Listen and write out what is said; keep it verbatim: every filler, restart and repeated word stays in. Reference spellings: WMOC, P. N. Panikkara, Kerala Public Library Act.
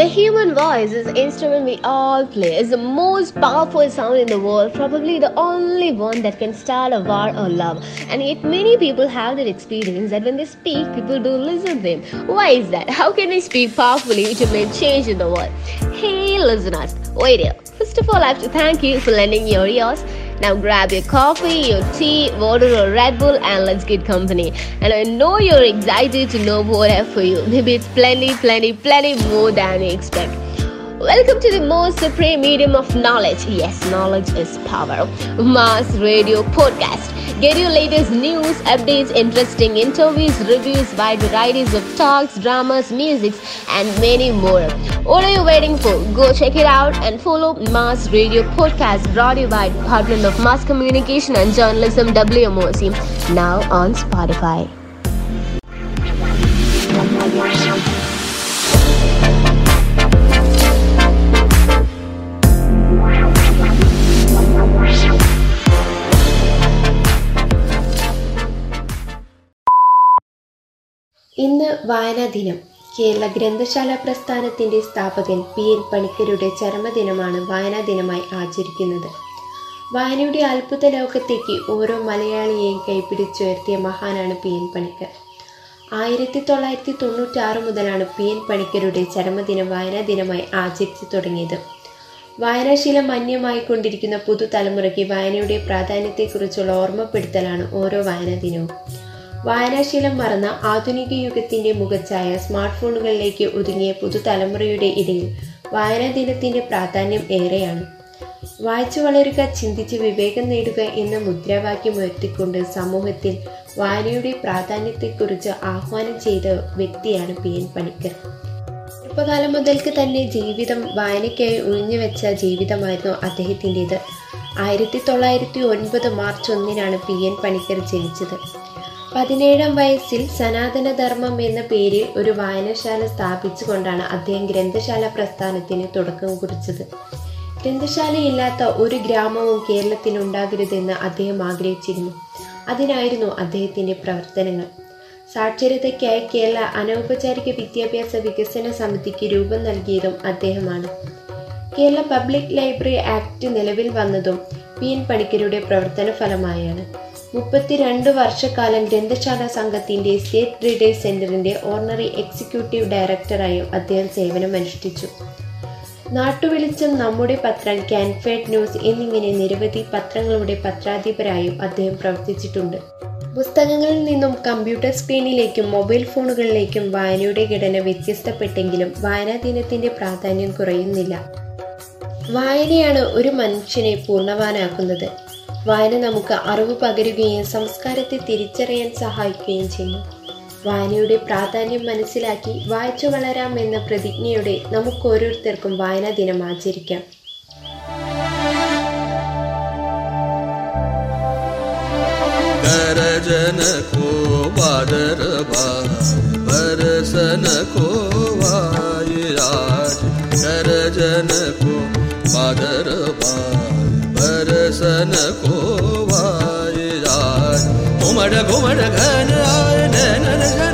The human voice is the instrument we all play. It's the most powerful sound in the world, probably the only one that can start a war or love. And yet many people have that experience that when they speak, people do listen to them. Why is that? How can we speak powerfully to make change in the world? Hey listeners, wait here. First of all, I have to thank you for lending your ears. Now grab your coffee, your tea, water or Red Bull and let's get company. And I know you're excited to know what I have for you. Maybe it's plenty, plenty, plenty more than you expect. Welcome to the most supreme medium of knowledge. Yes, knowledge is power. Mars Radio Podcast. Get your latest news, updates, interesting interviews, reviews, wide varieties of talks, dramas, musics and many more. What are you waiting for? Go check it out and follow Mars Radio Podcast, brought to you by Department of Mass Communication and Journalism, W M O C, now on Spotify. ഇന്ന് വായനാ ദിനം. കേരള ഗ്രന്ഥശാല പ്രസ്ഥാനത്തിൻ്റെ സ്ഥാപകൻ P N പണിക്കരുടെ ചരമദിനമാണ് വായനാ ദിനമായി ആചരിക്കുന്നത്. വായനയുടെ അത്ഭുത ലോകത്തേക്ക് ഓരോ മലയാളിയെയും കൈപിടിച്ചുയർത്തിയ മഹാനാണ് പി എൻ പണിക്കർ. ആയിരത്തി തൊള്ളായിരത്തി തൊണ്ണൂറ്റി ആറ് മുതലാണ് പി എൻ പണിക്കരുടെ ചരമദിനം വായനാ ദിനമായി ആചരിച്ചു തുടങ്ങിയത്. വായനാശീലം മാന്യമായി കൊണ്ടിരിക്കുന്ന പുതുതലമുറയ്ക്ക് വായനയുടെ പ്രാധാന്യത്തെക്കുറിച്ചുള്ള ഓർമ്മപ്പെടുത്തലാണ് ഓരോ വായനാ ദിനവും. വായനാശീലം മറന്ന ആധുനിക യുഗത്തിൻ്റെ മുഖച്ഛായ സ്മാർട്ട് ഫോണുകളിലേക്ക് ഒതുങ്ങിയ പുതുതലമുറയുടെ ഇടയിൽ വായനാ ദിനത്തിൻ്റെ പ്രാധാന്യം ഏറെയാണ്. വായിച്ചു വളരുക, ചിന്തിച്ച് വിവേകം നേടുക എന്ന മുദ്രാവാക്യം ഉയർത്തിക്കൊണ്ട് സമൂഹത്തിൽ വായനയുടെ പ്രാധാന്യത്തെക്കുറിച്ച് ആഹ്വാനം ചെയ്ത വ്യക്തിയാണ് പി എൻ പണിക്കർ. ചെറുപ്പകാലം മുതൽക്ക് തന്നെ ജീവിതം വായനയ്ക്കായി ഒഴിഞ്ഞുവെച്ച ജീവിതമായിരുന്നു അദ്ദേഹത്തിൻ്റേത്. ആയിരത്തി തൊള്ളായിരത്തി ഒൻപത് മാർച്ച് ഒന്നിനാണ് പി എൻ പണിക്കർ ജനിച്ചത്. പതിനേഴാം വയസ്സിൽ സനാതന ധർമ്മം എന്ന പേരിൽ ഒരു വായനശാല സ്ഥാപിച്ചുകൊണ്ടാണ് അദ്ദേഹം ഗ്രന്ഥശാല പ്രസ്ഥാനത്തിന് തുടക്കം കുറിച്ചത്. ഗ്രന്ഥശാലയില്ലാത്ത ഒരു ഗ്രാമവും കേരളത്തിലുണ്ടാകരുതെന്ന് അദ്ദേഹം ആഗ്രഹിച്ചിരുന്നു. അതിനായിരുന്നു അദ്ദേഹത്തിൻ്റെ പ്രവർത്തനങ്ങൾ. സാക്ഷരതയ്ക്കായി കേരള അനൗപചാരിക വിദ്യാഭ്യാസ വികസന സമിതിക്ക് രൂപം നൽകിയതും അദ്ദേഹമാണ്. കേരള പബ്ലിക് ലൈബ്രറി ആക്ട് നിലവിൽ വന്നതും പി എൻ പണിക്കരുടെ പ്രവർത്തന ഫലമായാണ്. മുപ്പത്തിരണ്ട് വർഷക്കാലം ഗ്രന്ഥശാല സംഘത്തിൻ്റെ സ്റ്റേറ്റ് റീഡേഴ്സ് സെൻ്ററിൻ്റെ ഓണററി എക്സിക്യൂട്ടീവ് ഡയറക്ടറായും അദ്ദേഹം സേവനമനുഷ്ഠിച്ചു. നാട്ടുവെളിച്ചം, നമ്മുടെ പത്രം, കാൻഫെറ്റ് ന്യൂസ് എന്നിങ്ങനെ നിരവധി പത്രങ്ങളുടെ പത്രാധിപരായും അദ്ദേഹം പ്രവർത്തിച്ചിട്ടുണ്ട്. പുസ്തകങ്ങളിൽ നിന്നും കമ്പ്യൂട്ടർ സ്ക്രീനിലേക്കും മൊബൈൽ ഫോണുകളിലേക്കും വായനയുടെ ഘടന വ്യത്യസ്തപ്പെട്ടെങ്കിലും വായനാ ദിനത്തിൻ്റെ പ്രാധാന്യം കുറയുന്നില്ല. വായനയാണ് ഒരു മനുഷ്യനെ പൂർണ്ണവാനാക്കുന്നത്. വായന നമുക്ക് അറിവ് പകരുകയും സംസ്കാരത്തെ തിരിച്ചറിയാൻ സഹായിക്കുകയും ചെയ്യും. വായനയുടെ പ്രാധാന്യം മനസ്സിലാക്കി വായിച്ചു വളരാമെന്ന പ്രതിജ്ഞയോടെ നമുക്ക് ഓരോരുത്തർക്കും വായനാ ദിനം ആചരിക്കാം. बरसन को वायराज घुमड़ घुमड़ घन आए नैन नैन